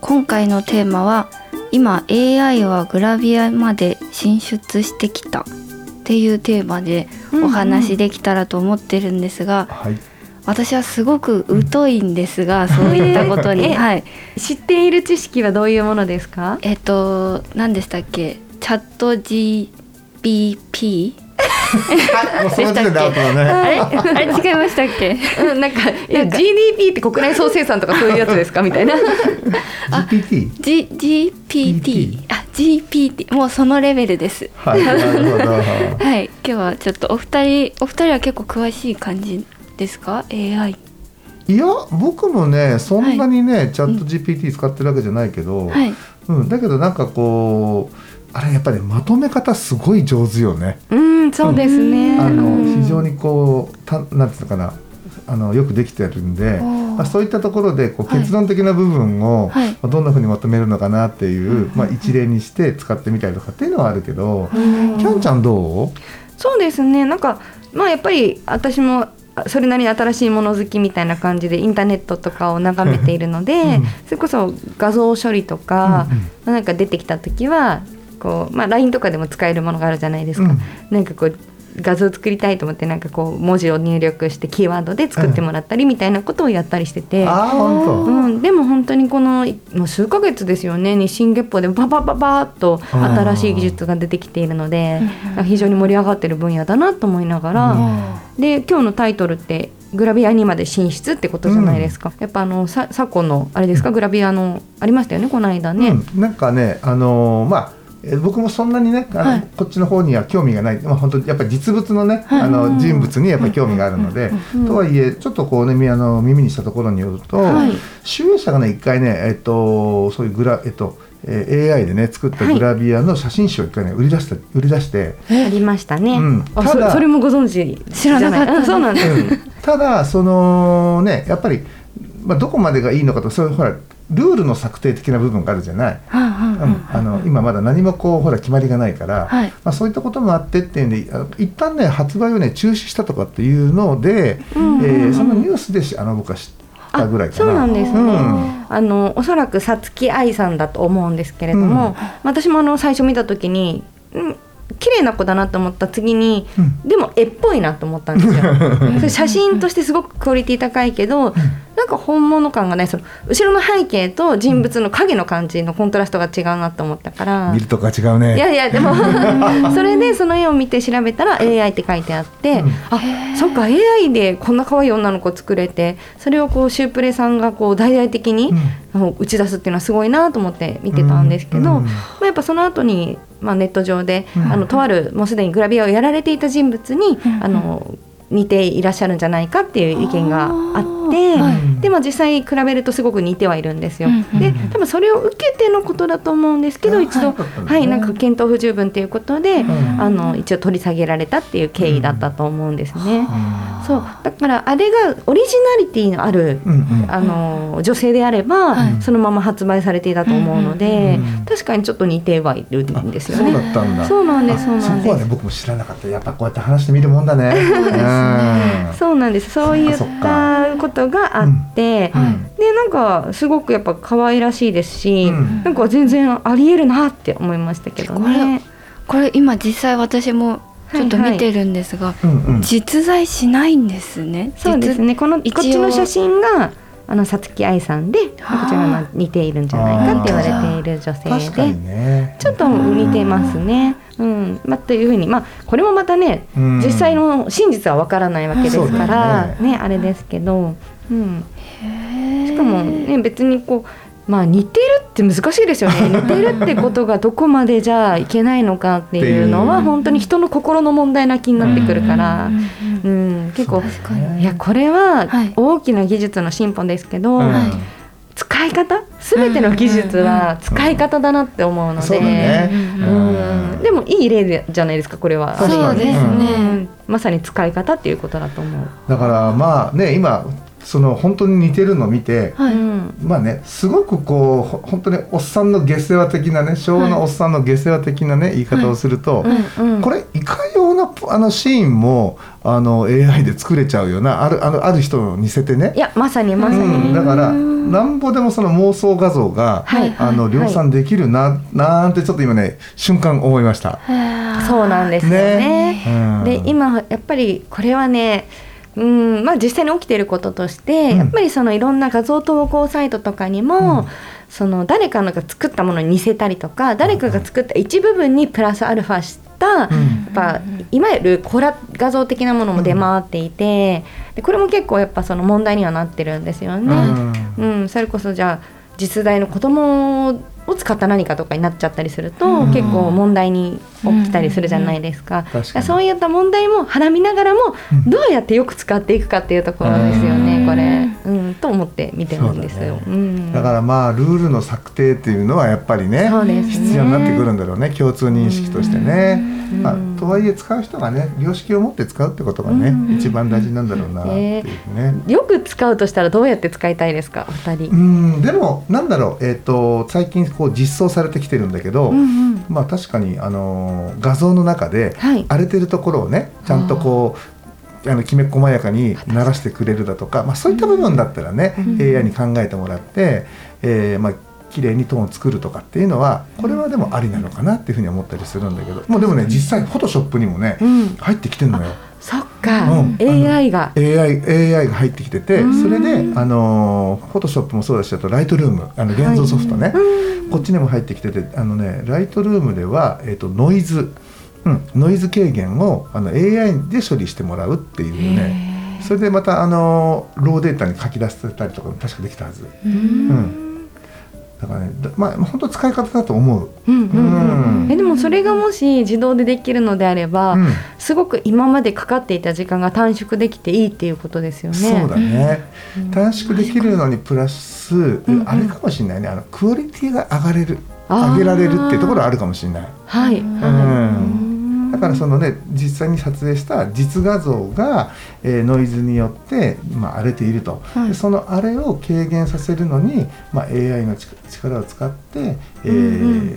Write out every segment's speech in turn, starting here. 今回のテーマは今 AI はグラビアまで進出してきたっていうテーマでお話できたらと思ってるんですが、はい、私はすごく疎いんですが、そういったことに、はい、知っている知識はどういうものですか？何でしたっけ？チャット GPT？でしたっけ？あれ違いましたっけ？なんかいや GDP って国内総生産とかそういうやつですかみたいな。GPT もうそのレベルです。はい、なるほど。はい、今日はちょっとお二人は結構詳しい感じですか AI？ いや僕もねそんなにね、はい、チャット GPT 使ってるわけじゃないけど、はい、だけどなんかこうあれやっぱりまとめ方すごい上手よね。そうですね。非常にこうなんていうのかなよくできてるんで、まあ、そういったところでこう結論的な部分を、はいまあ、どんな風にまとめるのかなっていう、はいまあ、一例にして使ってみたりとかっていうのはあるけど、キャンちゃんどう？そうですね。なんかまあやっぱり私もそれなりに新しいもの好きみたいな感じでインターネットとかを眺めているので、それこそ画像処理とか、なんか出てきた時は。こうまあ、LINE とかでも使えるものがあるじゃないですか、なんかこう画像作りたいと思ってなんかこう文字を入力してキーワードで作ってもらったりみたいなことをやったりしてて、でも本当にこのもう数ヶ月ですよね、日進月歩でバーッと新しい技術が出てきているので、非常に盛り上がってる分野だなと思いながら、で今日のタイトルってグラビアにまで進出ってことじゃないですか、やっぱ昨今のあれですか、グラビアのありましたよねこの間ね、なんかねまあ僕もそんなにねはい、こっちの方には興味がない、まあ、本当にやっぱり実物のね、はい、人物にやっぱり興味があるので、とはいえちょっとこうね耳にしたところによると、はい、集英社がね一回ねそういうAI でね作ったグラビアの写真集を一回ね売り出してありましたね、それもご存知知らなかったそうなんです、ただそのねやっぱり、まあ、どこまでがいいのかとそういうほらルールの策定的な部分があるじゃない、今まだ何もこうほら決まりがないから、はいまあ、そういったこともあってっていうんで一旦ね発売をね中止したとかっていうので、そのニュースで僕は知ったぐらいかな。そうなんですね、おそらくさつき愛さんだと思うんですけれども、私も最初見た時に綺麗な子だなと思った次に、でも絵っぽいなと思ったんですよそれ写真としてすごくクオリティ高いけどなんか本物感がない、その後ろの背景と人物の影の感じのコントラストが違うなと思ったから、見るとか違うね、いやいやでもそれでその絵を見て調べたら AI って書いてあって、あそっか AI でこんな可愛い女の子作れて、それをこうシュープレさんがこう大々的に打ち出すっていうのはすごいなと思って見てたんですけど、まあ、やっぱその後に、まあ、ネット上で、とあるもうすでにグラビアをやられていた人物に、似ていらっしゃるんじゃないかっていう意見があって、でも実際比べるとすごく似てはいるんですよ、で多分それを受けてのことだと思うんですけど、一度、なんか検討不十分ということで、一応取り下げられたっていう経緯だったと思うんですね、そうだからあれがオリジナリティのある、女性であれば、そのまま発売されていたと思うので、確かにちょっと似てはいるんですよね。そうだったんだ。そうなんです、そうなんです。そこはね僕も知らなかった。やっぱこうやって話してみるもんだねそうなんです。そういったことがあって、でなんかすごくやっぱ可愛らしいですし、なんか全然ありえるなって思いましたけどね。これ今実際私もちょっと見てるんですが、実在しないんですね。そうですね。こっちの写真がさつき愛さんで、こちらが似ているんじゃないかって言われている女性で、確かにね、ちょっと似てますね。というふうに、これもまたね、実際の真実はわからないわけですから、あれですけど、うん、しかもね別にこう、まあ、似てるって難しいですよね。似てるってことがどこまでじゃあいけないのかっていうのは本当に人の心の問題な気になってくるから、うん、結構いやこれは大きな技術の進歩ですけど、はい使い方全ての技術は使い方だなって思うので、でもいい例じゃないですかこれは。そうですね、まさに使い方っていうことだと思う。だからまあね今その本当に似てるのを見て、はい、まあねすごくこう本当におっさんの下世話的なね昭和のおっさんの下世話的なね、はい、言い方をすると、これいかようなシーンもAI で作れちゃうようなある人を似せてね。いやまさにまさに、だからなんぼでもその妄想画像が、はい、量産できるな、はい、なんてちょっと今ね瞬間思いました。そうなんですよ ね、で今やっぱりこれはねまあ、実際に起きていることとして、やっぱりそのいろんな画像投稿サイトとかにも、その誰かのが作ったものに似せたりとか、誰かが作った一部分にプラスアルファした、やっぱいわゆるコラ画像的なものも出回っていて、でこれも結構やっぱその問題にはなってるんですよね。それこそじゃあ実在の子供を使った何かとかになっちゃったりすると、結構問題に起きたりするじゃないです か。そういった問題もはらみながらも、どうやってよく使っていくかっていうところですよね、これ、と思って見てるんですよ。 だからまあルールの策定っていうのはやっぱり ね必要になってくるんだろうね、共通認識としてね。まあ、とはいえ使う人がね良識を持って使うってことがね、一番大事なんだろうなっていうね。よく使うとしたらどうやって使いたいですかお二人。でもなんだろう、最近こう実装されてきてるんだけど、まあ、確かに画像の中で荒れてるところをねちゃんとこうきめ細やかに流してくれるだとか、まあ、そういった部分だったらね、AI に考えてもらって、まあ綺麗にトーンを作るとかっていうのはこれはでもありなのかなっていうふうに思ったりするんだけど、もうでもね実際 Photoshop にもね、入ってきてるのよ。そっか、AI が入ってきてて、それでPhotoshop もそうだし、あと Lightroom 現像ソフトね、こっちにも入ってきてて、ね Lightroom では、ノイズ軽減をAI で処理してもらうっていうね。それでまたローデータに書き出せたりとかも確かできたはず。だからね、まあ、本当使い方だと思う。でもそれがもし自動でできるのであれば、すごく今までかかっていた時間が短縮できていいっていうことですよね。そうだね、短縮できるのにプラス、あれかもしれないね、クオリティが上げられるっていうところはあるかもしれない。はい、だからそのね実際に撮影した実画像が、ノイズによって、まあ、荒れていると、でその荒れを軽減させるのに、まあ、AI の力を使って、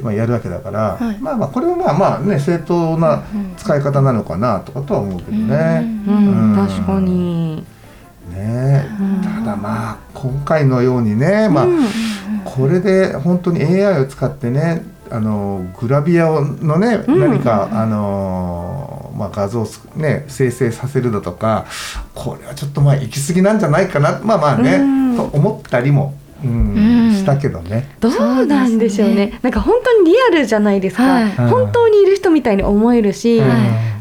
まあ、やるわけだから、まあこれはまあね正当な使い方なのかなとかとは思うけどね。確かにね。ただまあ今回のようにね、まあこれで本当に AI を使ってねグラビアのね、何かまあ、画像を、ね、生成させるだとか、これはちょっとまあ行き過ぎなんじゃないかな、まあまあね、と思ったりも、したけどね。どうなんでしょうね。なんか本当にリアルじゃないですか、本当にいる人みたいに思えるし、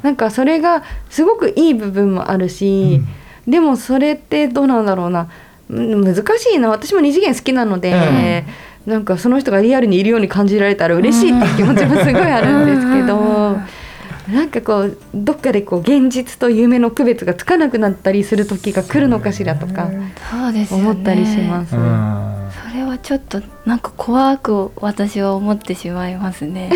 なんかそれがすごくいい部分もあるし、でもそれってどうなんだろうな、難しいな。私も二次元好きなので、なんかその人がリアルにいるように感じられたら嬉しいっていう気持ちもすごいあるんですけど、なんかこうどっかでこう現実と夢の区別がつかなくなったりする時が来るのかしらとか思ったりします。それはちょっとなんか怖く私は思ってしまいますね。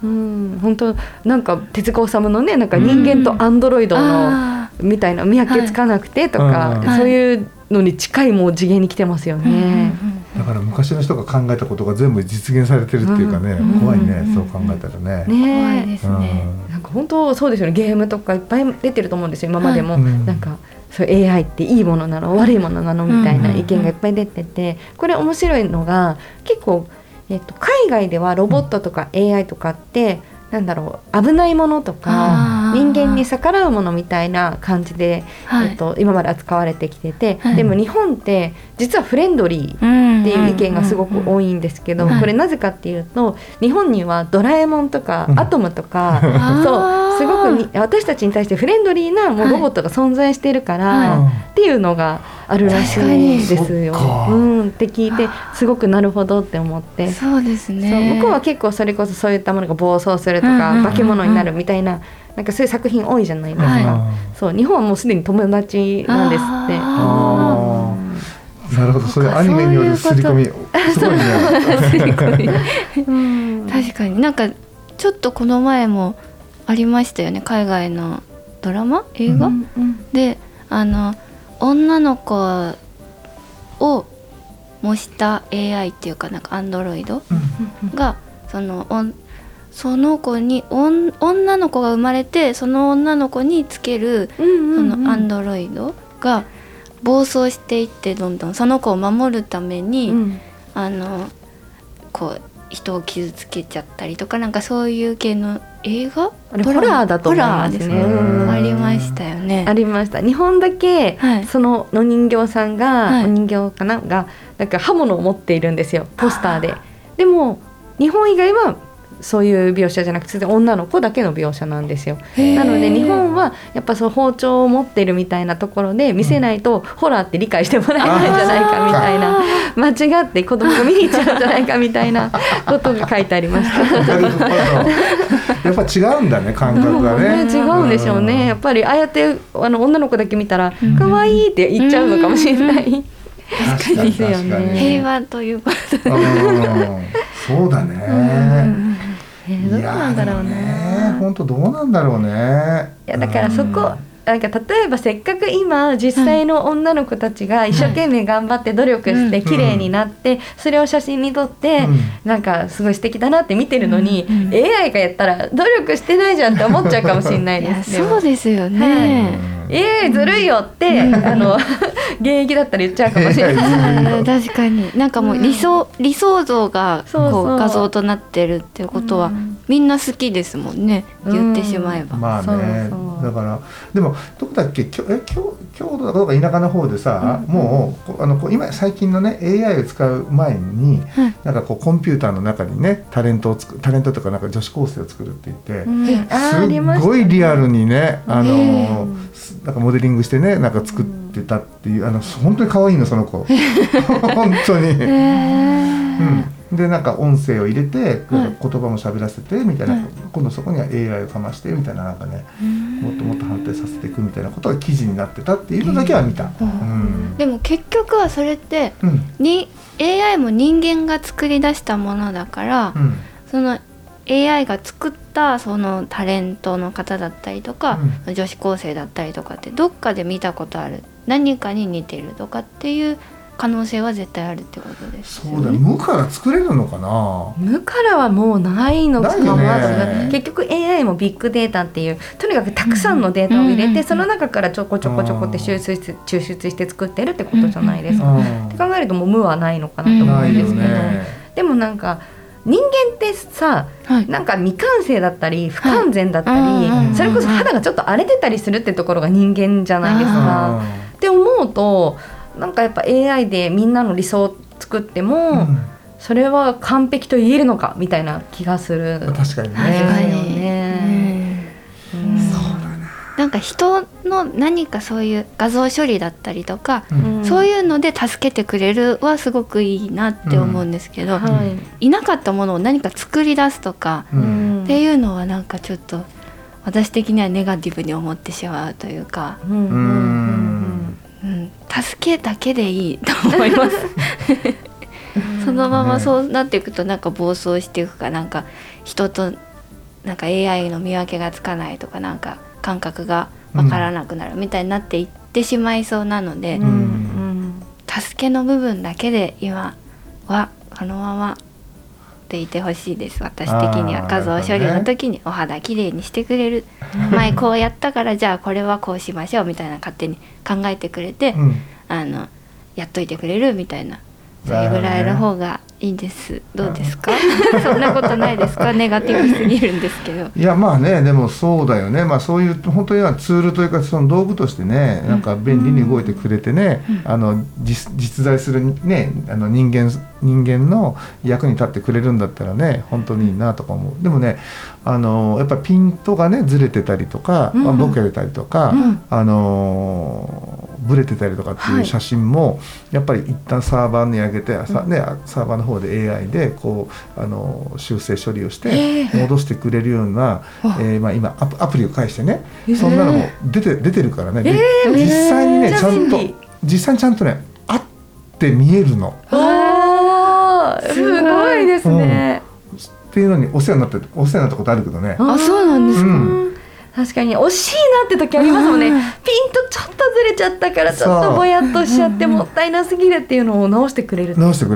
本当なんか手塚治虫のね、なんか人間とアンドロイドのみたいな見分けつかなくてとか、そういうのに近いもう次元に来てますよね。だから昔の人が考えたことが全部実現されてるっていうかね、怖いね、そう考えたらね。怖いですね。なんか本当そうですよね。ゲームとかいっぱい出てると思うんですよ今までも、なんかそう AI っていいものなの悪いものなのみたいな意見がいっぱい出てて、これ面白いのが結構、海外ではロボットとか AI とかってなんだろう、危ないものとか人間に逆らうものみたいな感じで、はい今まで扱われてきてて、はい、でも日本って実はフレンドリーっていう意見がすごく多いんですけど、これなぜかっていうと日本にはドラえもんとかアトムとか、そうすごくに私たちに対してフレンドリーなもうロボットが存在しているから、はい、っていうのがあるらしいですよ、うん、って聞いてすごくなるほどって思って、そうですね、そう向こうは結構それこそそういったものが暴走するとか、化け物になるみたいな、なんかそういう作品多いじゃないですか、はい、そう日本はもうすでに友達なんですって。ああ、なるほど、そういうアニメによる刷り込みすごいね刷り込み確かになんかちょっとこの前もありましたよね、海外のドラマ映画、うんうん、で女の子を模した AI っていうかなんかアンドロイドがその子に女の子が生まれてその女の子につけるそのアンドロイドが暴走していって、どんどんその子を守るために、うん、こう人を傷つけちゃったりとか、なんかそういう系の映画、あれホラーだと思いますね。ホラーですね。ありましたよね。ありました。日本だけ、はい、そのお人形さんが、はい、お人形かながなんか刃物を持っているんですよ、ポスターで。でも日本以外はそういう描写じゃなくて女の子だけの描写なんですよ。なので日本はやっぱその包丁を持ってるみたいなところで見せないと、うん、ホラーって理解してもらえないんじゃないかみたいな、間違って子供が見に行っちゃうんじゃないかみたいなことが書いてありましたやっぱ違うんだね、感覚がね、うん、違うんでしょうね。やっぱりああやって女の子だけ見たら可愛いって言っちゃうのかもしれない、うんうんうん、確かにですよね。平和ということそうだね、うんどうなんだろうね。本当どうなんだろうね。いやだからそこ、なんか例えばせっかく今実際の女の子たちが一生懸命頑張って努力して綺麗になってそれを写真に撮ってなんかすごい素敵だなって見てるのに AI がやったら努力してないじゃんって思っちゃうかもしれないですね。そうですよね、AI ずるいよって現役だったら言っちゃうかもしれない確かになんかもう理想像がこう画像となってるっていうことはみんな好きですもんね、言ってしまえば。まあね、そうだからでもどこだっけ、京都だとか田舎の方でさ、うん、もう今最近のね AI を使う前に、はい、なんかこうコンピューターの中にねタレントとかなんか女子高生を作るって言って、うん、すっごいリアルにね、なんかモデリングしてねなんか作ってたっていう、本当に可愛いのその子本当に、うん、でなんか音声を入れて言葉も喋らせてみたいな、今度そこには AI をかましてみたいな、なんかねもっともっと判定させていくみたいなことが記事になってたっていうのだけは見た、でも結局はそれって、AI も人間が作り出したものだから、そのAI が作ったそのタレントの方だったりとか、女子高生だったりとかってどっかで見たことある、何かに似てるとかっていう可能性は絶対あるってことですよね。そうだ、無から作れるのかな。無からはもうないのかも、ね、結局 AI もビッグデータっていうとにかくたくさんのデータを入れて、その中からちょこって抽出して作ってるってことじゃないですか、って考えるともう無はないのかなと思うんですけど、でもなんか人間ってさ、なんか未完成だったり不完全だったり、それこそ肌がちょっと荒れてたりするってところが人間じゃないですかって思うと、なんかやっぱ AI でみんなの理想を作っても、それは完璧と言えるのかみたいな気がする。確かにね、なんか人の何かそういう画像処理だったりとか、そういうので助けてくれるはすごくいいなって思うんですけど、いなかったものを何か作り出すとか、っていうのはなんかちょっと私的にはネガティブに思ってしまうというか、助けだけでいいと思いますそのままそうなっていくとなんか暴走していくか、なんか人となんか AI の見分けがつかないとか、なんか感覚が分からなくなるみたいになっていってしまいそうなので、助けの部分だけで今はこのままでいてほしいです。私的には画像処理の時にお肌きれいにしてくれる、前こうやったからじゃあこれはこうしましょうみたいな勝手に考えてくれて、やっといてくれるみたいな、それぐらいの方がいいです。どうですかそんなことないですか？ネガティブすぎるんですけど。いやまあね、でもそうだよね、まあ、そういう本当にはツールというかその道具としてね、なんか便利に動いてくれてね、うん、実在する、ね、人間の役に立ってくれるんだったらね本当にいいなとか思う。でもねやっぱピントがねずれてたりとか、うんまあ、ボケれたりとか、うん、ブレてたりとかっていう写真も、はい、やっぱり一旦サーバーに上げて、うんね、サーバーの方で AI でこう修正処理をして戻してくれるような、まあ、今アプリを介してね、そんなのも出てるからね、実際にねちゃんとね合って見えるの。すごいですね、うん、っていうのにお世話になったことあるけどね。あ、そうなんですか、うん、確かに惜しいなって時ありますもんね、うん、ピントちょっとずれちゃったからちょっとぼやっとしちゃってもったいなすぎるっていうのを直してくれる。めちゃ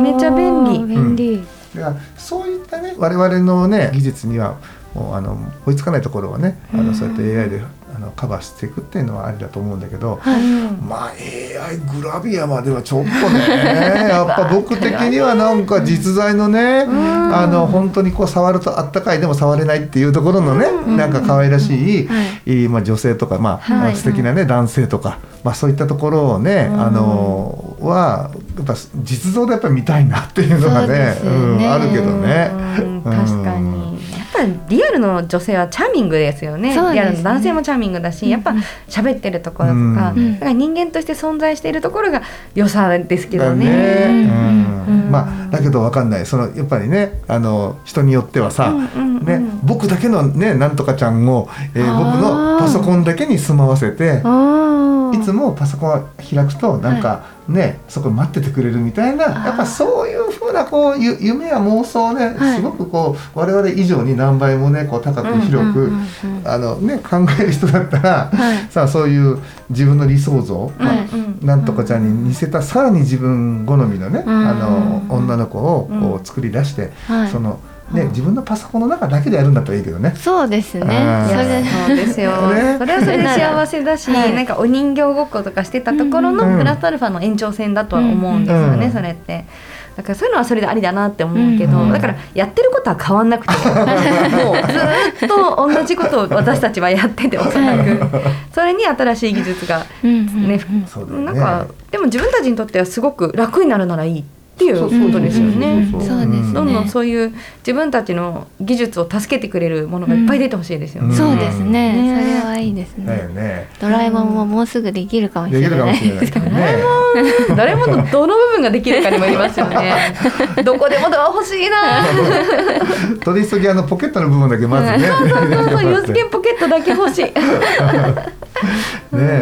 めちゃ便利、うん、だからそういったね我々のね技術にはもう追いつかないところはねそうやって AI でカバーしていくっていうのはありだと思うんだけど、はい、まあ AI グラビアまではちょっとねやっぱ僕的にはなんか実在のね本当にこう触るとあったかいでも触れないっていうところのね、うん、なんか可愛らしい、はいまあ、女性とか、まあはい、素敵なね男性とか、まあ、そういったところをね、うん、はやっぱ実像でやっぱ見たいなっていうのが ね、うん、あるけどね、うん、確かにリアルの女性はチャーミングですよね。そうですね。リアルの男性もチャーミングだし、うん、やっぱ喋ってるところとか、うん、だから人間として存在しているところが良さですけどね。だね、うんうん、まあだけど分かんない。そのやっぱりね人によってはさ、うんうんうんね、僕だけのねなんとかちゃんを、僕のパソコンだけに住まわせて。いつもパソコンを開くとなんかね、はい、そこ待っててくれるみたいな、やっぱそういう風なこう夢や妄想をね、はい、すごくこう我々以上に何倍もねこう高く広く、うんうんうん、ね考える人だったら、はい、さあそういう自分の理想像、まあうんうん、なんとかちゃんに似せたさらに自分好みのね、うんうん、女の子をこう作り出して、うんはい、そのね、自分のパソコンの中だけでやるんだったらいいけどね。そうですね。そうですよ、ね、それはそれで幸せだし、はい、なんかお人形ごっことかしてたところのプラスアルファの延長線だとは思うんですよね、うんうん、それってだからそういうのはそれでありだなって思うけど、うんうん、だからやってることは変わんなくてもうずっと同じことを私たちはやってておそらくそれに新しい技術が、ねうんうん、なんかでも自分たちにとってはすごく楽になるならいいっていうことですよね。どんどんそういう自分たちの技術を助けてくれるものがいっぱい出てほしいですよね、うん、そうです ねそれはいいです ねドラえもんももうすぐできるかもしれない。ドラえもんのどの部分ができるかにもよりますよねどこでもドア欲しいな取り急ぎポケットの部分だけまずねそうユースケンポケットだけ欲しいね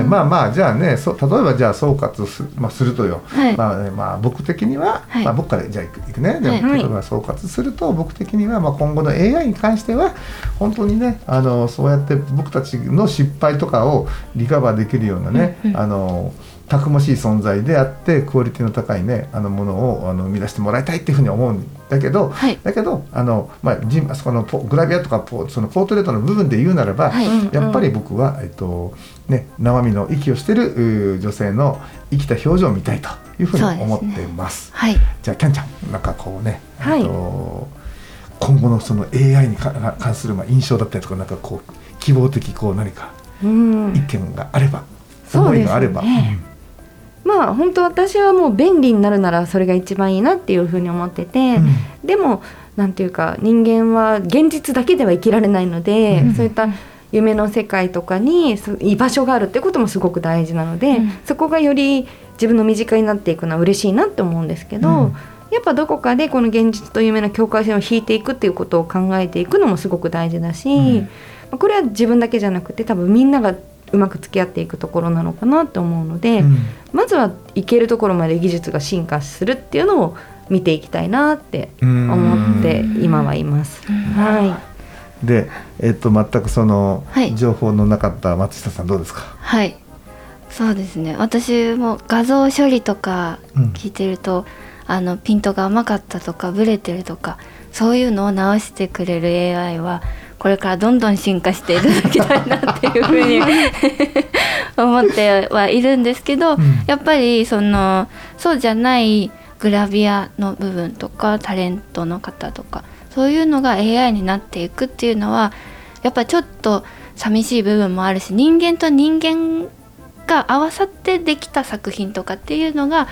えまあまあじゃあね例えばじゃあ総括するとよ、はいまあねまあ、僕的には、はいまあ、僕からじゃあいくねでも、はい、例えば総括すると僕的には、まあ、今後の AI に関しては本当にねそうやって僕たちの失敗とかをリカバーできるようなね、うんうん、たくましい存在であってクオリティの高いねものを生み出してもらいたいっていうふうに思うんだけど、はい、だけどまあ、そこのグラビアとかそのポートレートの部分で言うならば、はい、やっぱり僕は、ね、生身の息をしてる女性の生きた表情を見たいというふうに思ってます。そうですね。はい、じゃあキャンちゃんなんかこうね、はい、今後のその AI に関する印象だったりとかなんかこう希望的こう何か意見があれば、思いがあれば。まあ、本当私はもう便利になるならそれが一番いいなっていうふうに思ってて、うん、でもなんていうか人間は現実だけでは生きられないので、うん、そういった夢の世界とかに居場所があるってこともすごく大事なので、うん、そこがより自分の身近になっていくのは嬉しいなって思うんですけど、うん、やっぱどこかでこの現実と夢の境界線を引いていくっていうことを考えていくのもすごく大事だし、うん、これは自分だけじゃなくて多分みんながうまく付き合っていくところなのかなと思うので、うん、まずは行けるところまで技術が進化するっていうのを見ていきたいなって思って今はいます、はい、で、全くその情報のなかった松下さんどうですか？はい、そうですね私も画像処理とか聞いてると、うん、ピントが甘かったとかブレてるとかそういうのを直してくれる AI はこれからどんどん進化していただきたいなっていうふうに思ってはいるんですけど、うん、やっぱりそうじゃないグラビアの部分とかタレントの方とかそういうのが AI になっていくっていうのはやっぱちょっと寂しい部分もあるし、人間と人間が合わさってできた作品とかっていうのが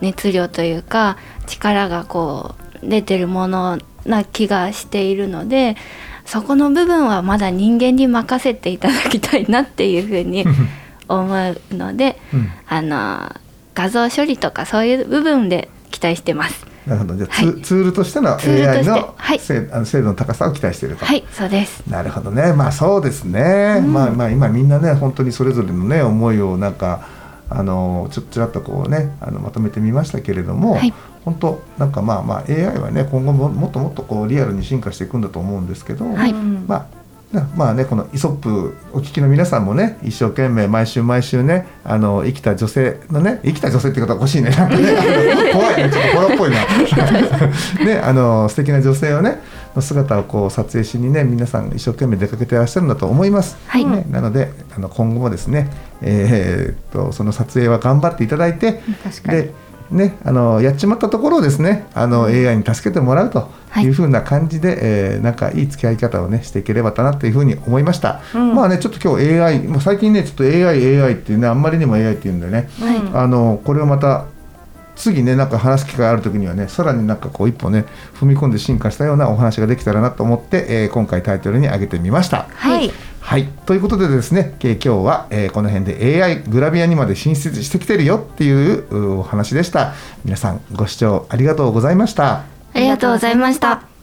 熱量というか力がこう出てるものな気がしているので、そこの部分はまだ人間に任せていただきたいなっていうふうに思うので、うん、画像処理とかそういう部分で期待してます。なるほど。じゃあ、はい、ツールとしての AI の精度の高さを期待していると。はい、そうです。なるほどね。まあそうですね。うん、まあ今みんなね本当にそれぞれのね思いをなんかちらっとこうねまとめてみましたけれども、はい、本当なんかまあ AI はね今後もっとこうリアルに進化していくんだと思うんですけど、はい、まあね、このイソップお聞きの皆さんもね一生懸命毎週ね生きた女性のね、生きた女性ってことは欲しいね、なんかね怖いね、ちょっとホラーっぽいなね、素敵な女性をねの姿をこう撮影しにね皆さん一生懸命出かけていらっしゃるんだと思います、はいね、なので今後もですね、その撮影は頑張っていただいて、確かにでね、やっちまったところをですねAI に助けてもらうというふうな感じで、はいなんかいい付き合い方をねしていければだなというふうに思いました、うん、まあねちょっと今日 AI もう最近ねちょっと AI っていうねあんまりにも AI っていうんでね、はい、これをまた次ねなんか話す機会あるときにはねさらになんかこう一歩ね踏み込んで進化したようなお話ができたらなと思って、今回タイトルに挙げてみました。はいはい、ということでですね、今日は、この辺で AI グラビアにまで進出してきてるよっていうお話でした。皆さんご視聴ありがとうございました。ありがとうございました。